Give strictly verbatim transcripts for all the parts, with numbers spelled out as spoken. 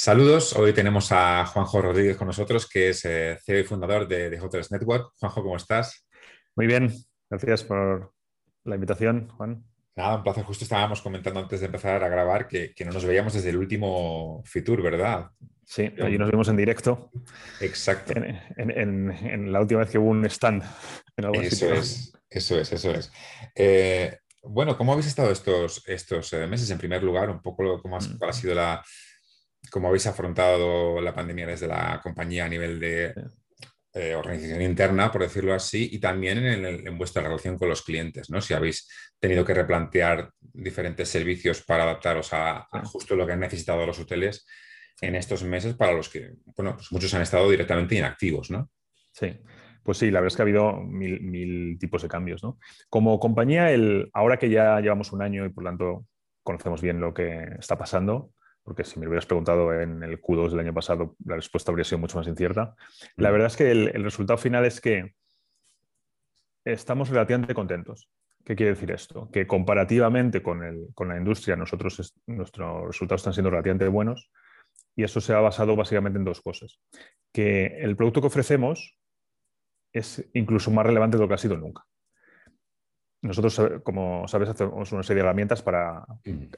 Saludos, hoy tenemos a Juanjo Rodríguez con nosotros, que es eh, C E O y fundador de The Hotels Network. Juanjo, ¿cómo estás? Muy bien, gracias por la invitación, Juan. Nada, un placer. Justo estábamos comentando antes de empezar a grabar que, que no nos veíamos desde el último Fitur, ¿verdad? Sí, allí nos vimos en directo. Exacto. En, en, en, en la última vez que hubo un stand. En algún eso sitio. es, eso es, eso es. Eh, bueno, ¿cómo habéis estado estos, estos meses? En primer lugar, un poco cómo has, cuál ha sido la... ¿Cómo habéis afrontado la pandemia desde la compañía a nivel de eh, organización interna, por decirlo así, y también en, el, en vuestra relación con los clientes, ¿no? Si habéis tenido que replantear diferentes servicios para adaptaros a, a justo lo que han necesitado los hoteles en estos meses para los que, bueno, pues muchos han estado directamente inactivos, ¿no? Sí. Pues sí, la verdad es que ha habido mil, mil tipos de cambios, ¿no? Como compañía, el, ahora que ya llevamos un año y por tanto conocemos bien lo que está pasando, porque si me lo hubieras preguntado en el Q dos del año pasado, la respuesta habría sido mucho más incierta. La verdad es que el, el resultado final es que estamos relativamente contentos. ¿Qué quiere decir esto? Que comparativamente con, el, con la industria, nosotros es, nuestros resultados están siendo relativamente buenos, y eso se ha basado básicamente en dos cosas. Que el producto que ofrecemos es incluso más relevante de lo que ha sido nunca. Nosotros, como sabes, hacemos una serie de herramientas para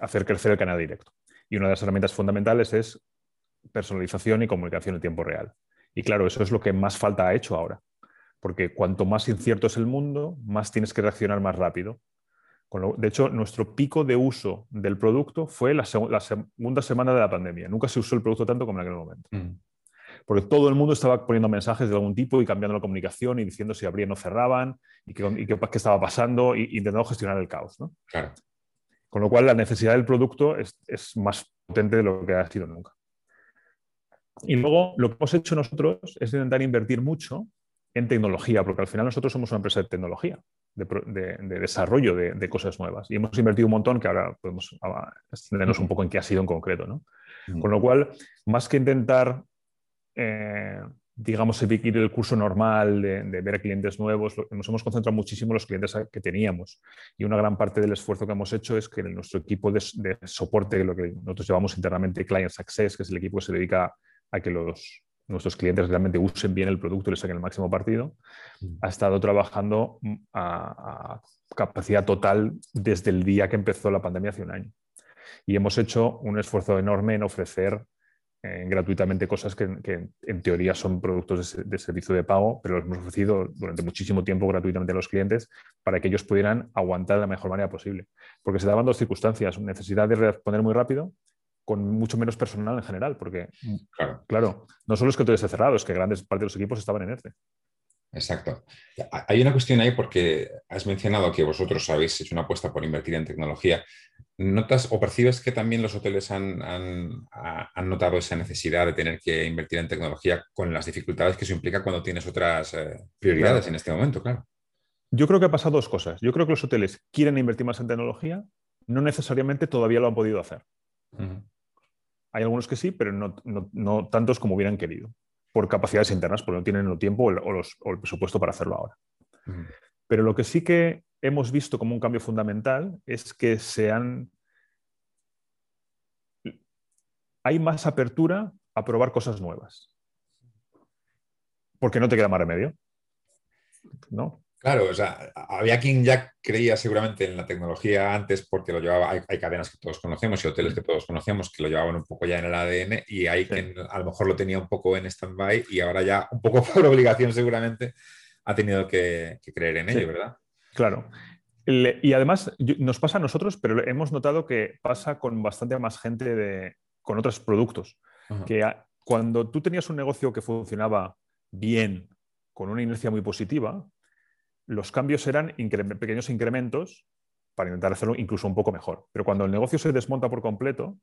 hacer crecer el canal directo. Y una de las herramientas fundamentales es personalización y comunicación en tiempo real. Y claro, eso es lo que más falta ha hecho ahora. Porque cuanto más incierto es el mundo, más tienes que reaccionar más rápido. Con lo, de hecho, nuestro pico de uso del producto fue la, seg la segunda semana de la pandemia. Nunca se usó el producto tanto como en aquel momento. Mm. Porque todo el mundo estaba poniendo mensajes de algún tipo y cambiando la comunicación y diciendo si abrían o cerraban y qué estaba pasando e intentando gestionar el caos, ¿no? Claro. Con lo cual, la necesidad del producto es, es más potente de lo que ha sido nunca. Y luego, lo que hemos hecho nosotros es intentar invertir mucho en tecnología, porque al final nosotros somos una empresa de tecnología, de, de, de desarrollo de, de cosas nuevas. Y hemos invertido un montón, que ahora podemos extendernos un poco en qué ha sido en concreto, ¿no? Mm. Con lo cual, más que intentar, eh, digamos, seguir el curso normal de, de ver a clientes nuevos, nos hemos concentrado muchísimo en los clientes que teníamos. Y una gran parte del esfuerzo que hemos hecho es que en nuestro equipo de, de soporte, lo que nosotros llamamos internamente Client Success, que es el equipo que se dedica a que los, nuestros clientes realmente usen bien el producto y le saquen el máximo partido, mm. ha estado trabajando a, a capacidad total desde el día que empezó la pandemia hace un año. Y hemos hecho un esfuerzo enorme en ofrecer Eh, gratuitamente cosas que, que en teoría son productos de, de servicio de pago, pero los hemos ofrecido durante muchísimo tiempo gratuitamente a los clientes para que ellos pudieran aguantar de la mejor manera posible. Porque se daban dos circunstancias, necesidad de responder muy rápido con mucho menos personal en general, porque, claro, claro no solo es que todo esté cerrado, es que grandes partes de los equipos estaban en ERTE. Exacto. Hay una cuestión ahí porque has mencionado que vosotros habéis hecho una apuesta por invertir en tecnología. ¿Notas o percibes que también los hoteles han, han, han notado esa necesidad de tener que invertir en tecnología con las dificultades que eso implica cuando tienes otras eh, prioridades en este momento? Claro. Yo creo que ha pasado dos cosas. Yo creo que los hoteles quieren invertir más en tecnología, no necesariamente todavía lo han podido hacer. Uh-huh. Hay algunos que sí, pero no, no, no tantos como hubieran querido, por capacidades internas, porque no tienen el tiempo o el, o los, o el presupuesto para hacerlo ahora. Uh-huh. Pero lo que sí que hemos visto como un cambio fundamental es que se han... hay más apertura a probar cosas nuevas. Porque no te queda más remedio, ¿no? Claro, o sea, había quien ya creía seguramente en la tecnología antes porque lo llevaba, hay, hay cadenas que todos conocemos y hoteles que todos conocemos que lo llevaban un poco ya en el A D N y hay sí. quien a lo mejor lo tenía un poco en stand-by y ahora ya un poco por obligación seguramente ha tenido que, que creer en ello, sí. ¿verdad? Claro. Le, y además yo, nos pasa a nosotros, pero hemos notado que pasa con bastante más gente de, con otros productos. Ajá. Que a, cuando tú tenías un negocio que funcionaba bien, con una inercia muy positiva, los cambios eran incre pequeños incrementos para intentar hacerlo incluso un poco mejor. Pero cuando el negocio se desmonta por completo,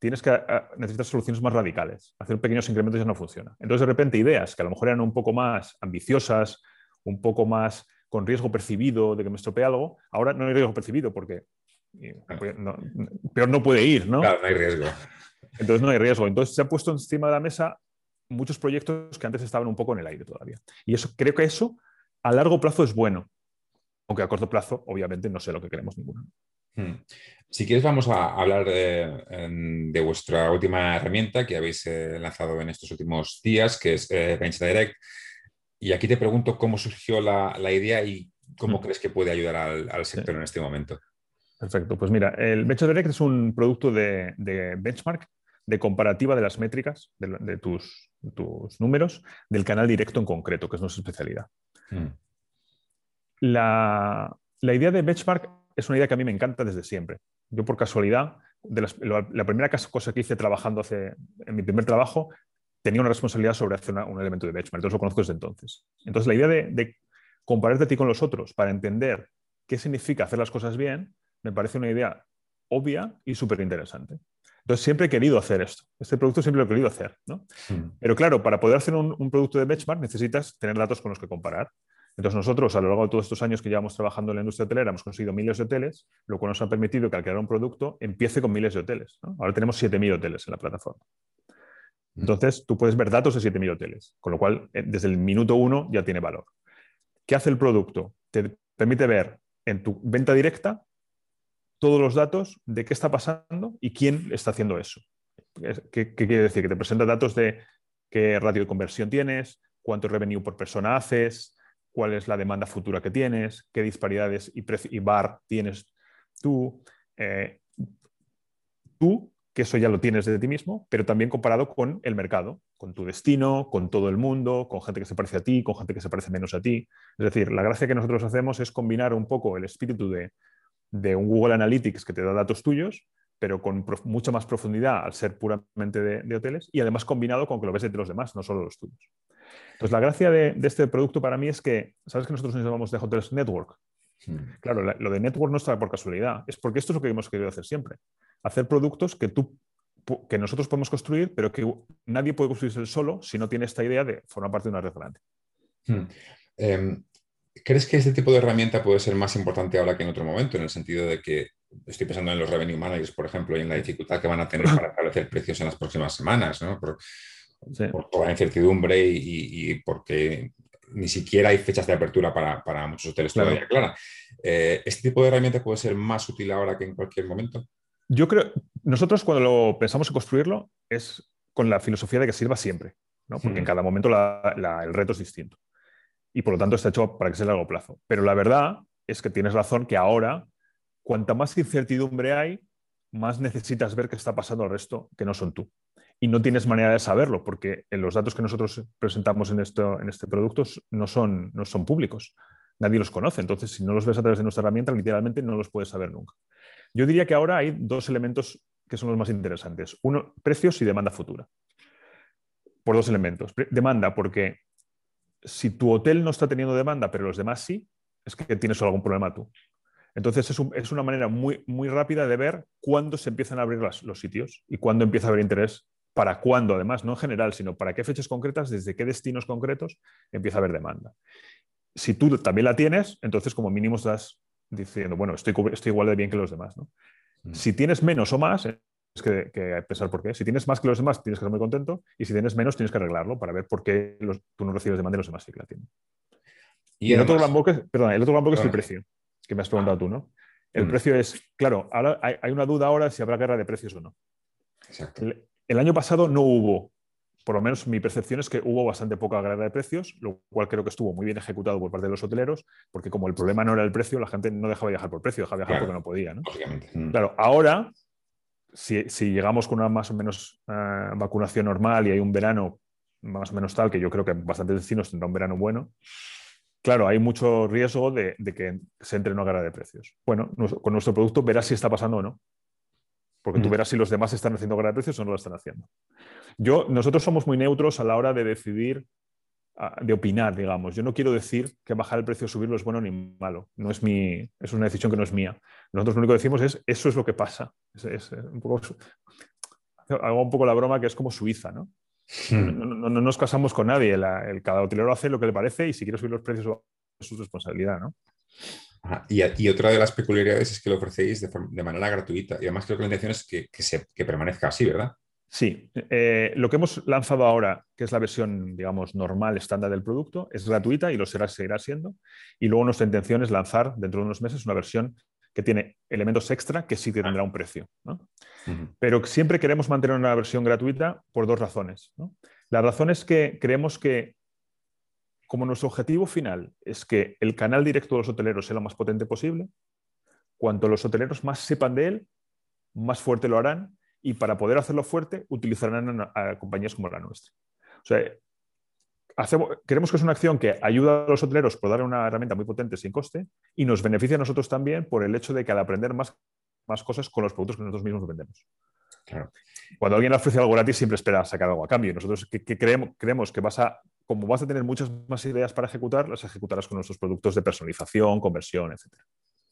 tienes que necesitas soluciones más radicales. Hacer pequeños incrementos ya no funciona. Entonces, de repente, ideas que a lo mejor eran un poco más ambiciosas, un poco más con riesgo percibido de que me estropee algo, ahora no hay riesgo percibido porque claro. no, no, peor no puede ir, ¿no? Claro, no hay riesgo. Entonces, no hay riesgo. Entonces, se ha puesto encima de la mesa muchos proyectos que antes estaban un poco en el aire todavía. Y eso creo que eso... a largo plazo es bueno, aunque a corto plazo obviamente no sé lo que queremos ninguno. Si quieres vamos a hablar de, de vuestra última herramienta que habéis lanzado en estos últimos días, que es BenchDirect. Y aquí te pregunto cómo surgió la, la idea y cómo sí. crees que puede ayudar al, al sector sí. en este momento. Perfecto. Pues mira, el BenchDirect es un producto de, de benchmark, de comparativa de las métricas, de, de tus, tus números, del canal directo en concreto, que es nuestra especialidad. Mm. La, la idea de benchmark es una idea que a mí me encanta desde siempre. Yo, por casualidad, de las, la, la primera cosa que hice trabajando hace, en mi primer trabajo, tenía una responsabilidad sobre hacer una, un elemento de benchmark. Entonces, lo conozco desde entonces. Entonces, la idea de, de compararte a ti con los otros para entender qué significa hacer las cosas bien, me parece una idea obvia y súper interesante. Entonces, siempre he querido hacer esto. Este producto siempre lo he querido hacer, ¿no? Mm. Pero claro, para poder hacer un, un producto de benchmark necesitas tener datos con los que comparar. Entonces, nosotros, a lo largo de todos estos años que llevamos trabajando en la industria hotelera, hemos conseguido miles de hoteles, lo cual nos ha permitido que al crear un producto empiece con miles de hoteles, ¿no? Ahora tenemos siete mil hoteles en la plataforma. Entonces, tú puedes ver datos de siete mil hoteles, con lo cual, desde el minuto uno ya tiene valor. ¿Qué hace el producto? Te permite ver en tu venta directa todos los datos de qué está pasando y quién está haciendo eso. ¿Qué, qué quiere decir? Que te presenta datos de qué ratio de conversión tienes, cuánto revenue por persona haces, cuál es la demanda futura que tienes, qué disparidades y, y bar tienes tú. Eh, tú, que eso ya lo tienes de ti mismo, pero también comparado con el mercado, con tu destino, con todo el mundo, con gente que se parece a ti, con gente que se parece menos a ti. Es decir, la gracia que nosotros hacemos es combinar un poco el espíritu de de un Google Analytics que te da datos tuyos, pero con mucha más profundidad al ser puramente de, de hoteles y además combinado con que lo ves de los demás, no solo los tuyos. Entonces, la gracia de, de este producto para mí es que, ¿sabes que nosotros nos llamamos The Hotels Network? Sí. Claro, la, lo de Network no está por casualidad, es porque esto es lo que hemos querido hacer siempre. Hacer productos que, tú, que nosotros podemos construir, pero que nadie puede construirse solo si no tiene esta idea de formar parte de una red grande. Sí. Eh... ¿Crees que este tipo de herramienta puede ser más importante ahora que en otro momento? En el sentido de que estoy pensando en los revenue managers, por ejemplo, y en la dificultad que van a tener para establecer precios en las próximas semanas, ¿no? Por, sí. por toda la incertidumbre y, y, y porque ni siquiera hay fechas de apertura para, para muchos hoteles claro. todavía, claro. Eh, ¿Este tipo de herramienta puede ser más útil ahora que en cualquier momento? Yo creo, nosotros cuando lo pensamos en construirlo es con la filosofía de que sirva siempre, ¿no? Porque sí. en cada momento la, la, el reto es distinto. Y por lo tanto está hecho para que sea a largo plazo. Pero la verdad es que tienes razón que ahora, cuanta más incertidumbre hay, más necesitas ver qué está pasando al resto que no son tú. Y no tienes manera de saberlo, porque los datos que nosotros presentamos en, esto, en este producto no son, no son públicos. Nadie los conoce. Entonces, si no los ves a través de nuestra herramienta, literalmente no los puedes saber nunca. Yo diría que ahora hay dos elementos que son los más interesantes. Uno, precios y demanda futura. Por dos elementos. Demanda, porque si tu hotel no está teniendo demanda, pero los demás sí, es que tienes algún problema tú. Entonces, es, un, es una manera muy, muy rápida de ver cuándo se empiezan a abrir las, los sitios y cuándo empieza a haber interés. Para cuándo, además, no en general, sino para qué fechas concretas, desde qué destinos concretos empieza a haber demanda. Si tú también la tienes, entonces como mínimo estás diciendo, bueno, estoy, estoy igual de bien que los demás, ¿no? Mm. Si tienes menos o más, es que, que pensar por qué. Si tienes más que los demás, tienes que estar muy contento. Y si tienes menos, tienes que arreglarlo para ver por qué los, tú no recibes demanda y los demás sí que la tienen. Y, y el, además, otro bloque, perdón, el otro gran bloque es el precio, que me has preguntado ah, tú, ¿no? El mm. precio es, claro, ahora hay, hay una duda ahora si habrá guerra de precios o no. Exacto. El, el año pasado no hubo, por lo menos mi percepción es que hubo bastante poca guerra de precios, lo cual creo que estuvo muy bien ejecutado por parte de los hoteleros, porque como el problema no era el precio, la gente no dejaba viajar por precio, dejaba viajar claro, porque no podía, ¿no? Obviamente. Mm. Claro, ahora... Si, si llegamos con una más o menos uh, vacunación normal y hay un verano más o menos tal, que yo creo que bastantes destinos tendrán un verano bueno, claro, hay mucho riesgo de, de que se entre en una guerra de precios. Bueno, nuestro, con nuestro producto verás si está pasando o no. Porque mm. tú verás si los demás están haciendo guerra de precios o no lo están haciendo. Yo, nosotros somos muy neutros a la hora de decidir, uh, de opinar, digamos. Yo no quiero decir que bajar el precio o subirlo es bueno ni malo. No es mi, es una decisión que no es mía. Nosotros lo único que decimos es, eso es lo que pasa. Es, es un poco, hago un poco la broma que es como Suiza, ¿no? Mm. No, no, no nos casamos con nadie. La, el, cada hotelero hace lo que le parece y si quiere subir los precios es su responsabilidad, ¿no? Ajá. Y, y otra de las peculiaridades es que lo ofrecéis de, de manera gratuita y además creo que la intención es que, que, se, que permanezca así, ¿verdad? Sí. Eh, lo que hemos lanzado ahora, que es la versión, digamos, normal, estándar del producto, es gratuita y lo será, seguirá siendo. Y luego nuestra intención es lanzar dentro de unos meses una versión que tiene elementos extra que sí que tendrá un precio, ¿no? Uh-huh. Pero siempre queremos mantener una versión gratuita por dos razones, ¿no? La razón es que creemos que, como nuestro objetivo final es que el canal directo de los hoteleros sea lo más potente posible, cuanto los hoteleros más sepan de él, más fuerte lo harán, y para poder hacerlo fuerte utilizarán a, a compañías como la nuestra. O sea, hacemos, queremos que es una acción que ayuda a los hoteleros por darle una herramienta muy potente sin coste, y nos beneficia a nosotros también por el hecho de que al aprender más, más cosas con los productos que nosotros mismos vendemos. Claro. Cuando alguien ofrece algo gratis siempre espera sacar algo a cambio, y nosotros que, que creemos, creemos que vas a, como vas a tener muchas más ideas para ejecutar, las ejecutarás con nuestros productos de personalización, conversión, etcétera.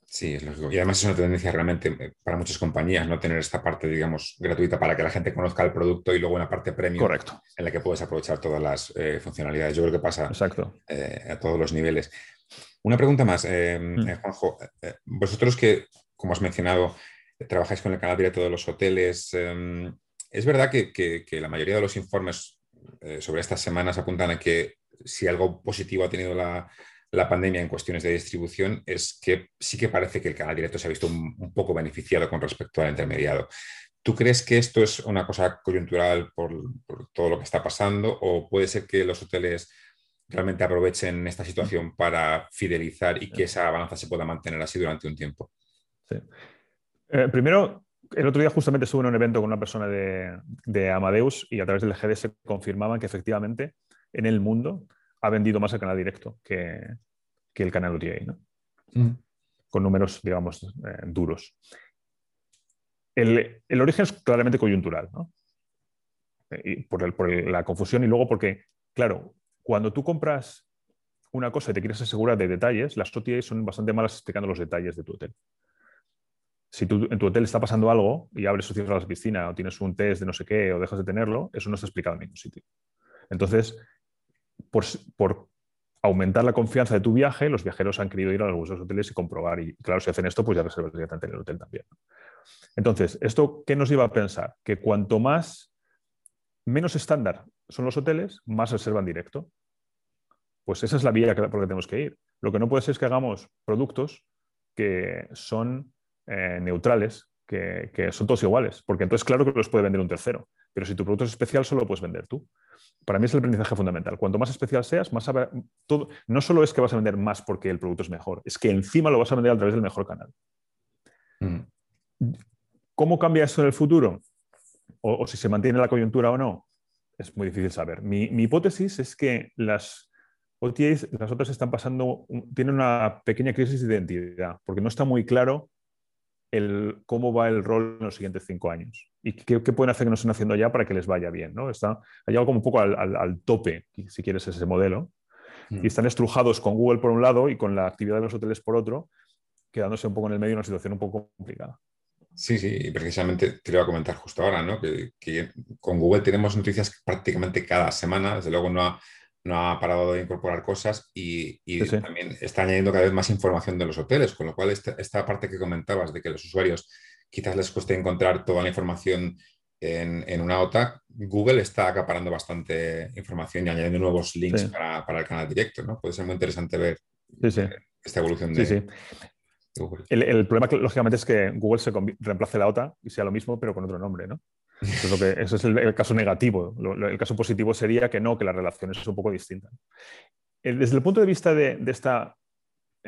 Sí, es lógico. Y además es una tendencia realmente para muchas compañías, no tener esta parte, digamos, gratuita para que la gente conozca el producto y luego una parte premium. Correcto. En la que puedes aprovechar todas las eh, funcionalidades. Yo creo que pasa eh, a todos los niveles. Una pregunta más, eh, mm. Juanjo. Eh, vosotros que, como has mencionado, trabajáis con el canal directo de los hoteles, eh, ¿es verdad que, que, que la mayoría de los informes eh, sobre estas semanas apuntan a que si algo positivo ha tenido la... la pandemia en cuestiones de distribución es que sí que parece que el canal directo se ha visto un, un poco beneficiado con respecto al intermediado? ¿Tú crees que esto es una cosa coyuntural por, por todo lo que está pasando, o puede ser que los hoteles realmente aprovechen esta situación para fidelizar y que esa balanza se pueda mantener así durante un tiempo? Sí. Eh, primero, el otro día justamente estuve en un evento con una persona de, de Amadeus, y a través del G D S confirmaban que efectivamente en el mundo ha vendido más el canal directo que, que el canal O T A, ¿no? Mm. Con números, digamos, eh, duros. El, el origen es claramente coyuntural, ¿no? Y por, el, por el, la confusión, y luego porque, claro, cuando tú compras una cosa y te quieres asegurar de detalles, las O T A son bastante malas explicando los detalles de tu hotel. Si tú, en tu hotel está pasando algo y abres o cierras la piscina o tienes un test de no sé qué o dejas de tenerlo, eso no está explicado en ningún sitio. Entonces, Por, por aumentar la confianza de tu viaje, los viajeros han querido ir a los hoteles y comprobar. Y claro, si hacen esto, pues ya reservas directamente en el hotel también. Entonces, ¿esto qué nos lleva a pensar? Que cuanto más menos estándar son los hoteles, más reservan directo. Pues esa es la vía por la que tenemos que ir. Lo que no puede ser es que hagamos productos que son eh, neutrales, que, que son todos iguales. Porque entonces, claro que los puede vender un tercero. Pero si tu producto es especial, solo lo puedes vender tú. Para mí es el aprendizaje fundamental. Cuanto más especial seas, más habrá todo. No solo es que vas a vender más porque el producto es mejor, es que encima lo vas a vender a través del mejor canal. Mm. ¿Cómo cambia eso en el futuro? O, o si se mantiene la coyuntura o no, es muy difícil saber. Mi, mi hipótesis es que las O T As, las otras están pasando, tienen una pequeña crisis de identidad, porque no está muy claro el, cómo va el rol en los siguientes cinco años y qué, qué pueden hacer que no estén haciendo ya para que les vaya bien, ¿no? Está, ha llegado como un poco al, al, al tope, si quieres, ese modelo. Mm. Y están estrujados con Google por un lado y con la actividad de los hoteles por otro, quedándose un poco en el medio, en una situación un poco complicada. Sí, sí, y precisamente te lo voy a comentar justo ahora, ¿no? Que, que con Google tenemos noticias prácticamente cada semana. Desde luego no ha, no ha parado de incorporar cosas y, y sí, sí. También está añadiendo cada vez más información de los hoteles, con lo cual esta, esta parte que comentabas de que los usuarios quizás les cueste encontrar toda la información en, en una O T A, Google está acaparando bastante información y añadiendo nuevos links, sí, para, para el canal directo, ¿no? Puede ser muy interesante ver, sí, sí, esta evolución de, sí, sí, Google. El, el problema, lógicamente, es que Google se reemplace la O T A y sea lo mismo, pero con otro nombre, ¿no? Eso es, lo que, eso es el, el caso negativo. Lo, lo, el caso positivo sería que no, que la relación es un poco distinta. Desde el punto de vista de, de esta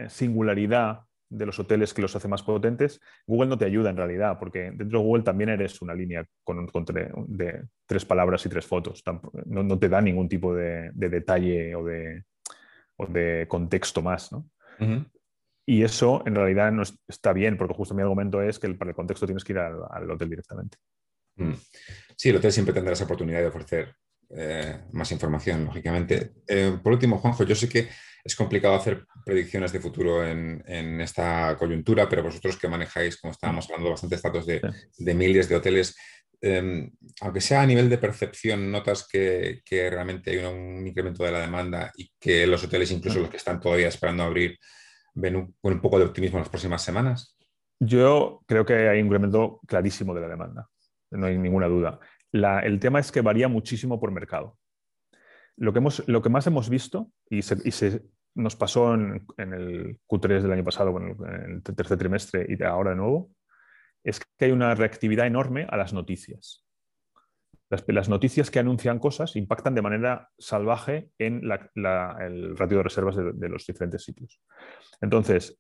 singularidad de los hoteles que los hace más potentes, Google no te ayuda en realidad, porque dentro de Google también eres una línea con, con tre, de tres palabras y tres fotos. No, no te da ningún tipo de, de detalle o de, o de contexto más, ¿no? Uh-huh. Y eso en realidad no es, está bien, porque justo mi argumento es que el, para el contexto tienes que ir al, al hotel directamente. Sí, el hotel siempre tendrá esa oportunidad de ofrecer eh, más información, lógicamente. Eh, por último, Juanjo, yo sé que es complicado hacer predicciones de futuro en, en esta coyuntura, pero vosotros que manejáis, como estábamos hablando, bastantes datos de, de miles de hoteles, eh, aunque sea a nivel de percepción, notas que, que realmente hay un, un incremento de la demanda y que los hoteles, incluso los que están todavía esperando abrir, ven un, un poco de optimismo en las próximas semanas. Yo creo que hay un incremento clarísimo de la demanda. No hay ninguna duda. La, el tema es que varía muchísimo por mercado. Lo que, hemos, lo que más hemos visto, y se, y se nos pasó en, en el Q tres del año pasado, bueno, en el tercer trimestre y ahora de nuevo, es que hay una reactividad enorme a las noticias. Las, las noticias que anuncian cosas impactan de manera salvaje en la, la, el ratio de reservas de, de los diferentes sitios. Entonces,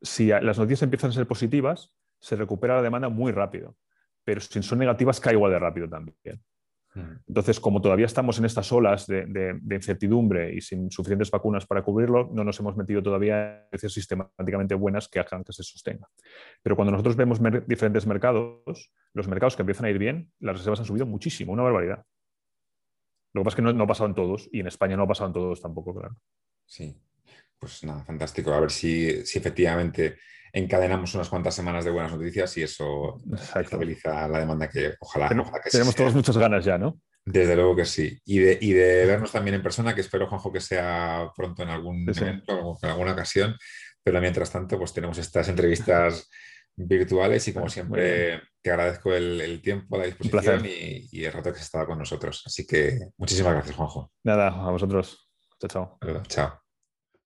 si las noticias empiezan a ser positivas, se recupera la demanda muy rápido, pero si son negativas cae igual de rápido también. Entonces, como todavía estamos en estas olas de, de, de incertidumbre y sin suficientes vacunas para cubrirlo, no nos hemos metido todavía en noticias sistemáticamente buenas que hagan que se sostenga. Pero cuando nosotros vemos mer- diferentes mercados, los mercados que empiezan a ir bien, las reservas han subido muchísimo, una barbaridad. Lo que pasa es que no, no ha pasado en todos, y en España no ha pasado en todos tampoco, claro. Sí. Pues nada, fantástico. A ver si, si efectivamente encadenamos unas cuantas semanas de buenas noticias y eso estabiliza la demanda que ojalá, Pero, ojalá que tenemos sí todos sea. Muchas ganas ya, ¿no? Desde luego que sí. Y de, y de vernos también en persona, que espero, Juanjo, que sea pronto en algún sí, evento, sí. en alguna ocasión. Pero mientras tanto, pues tenemos estas entrevistas virtuales y como siempre te agradezco el, el tiempo, la disposición y, y el rato que has estado con nosotros. Así que muchísimas gracias, Juanjo. Nada, a vosotros. Chao, chao. Chao.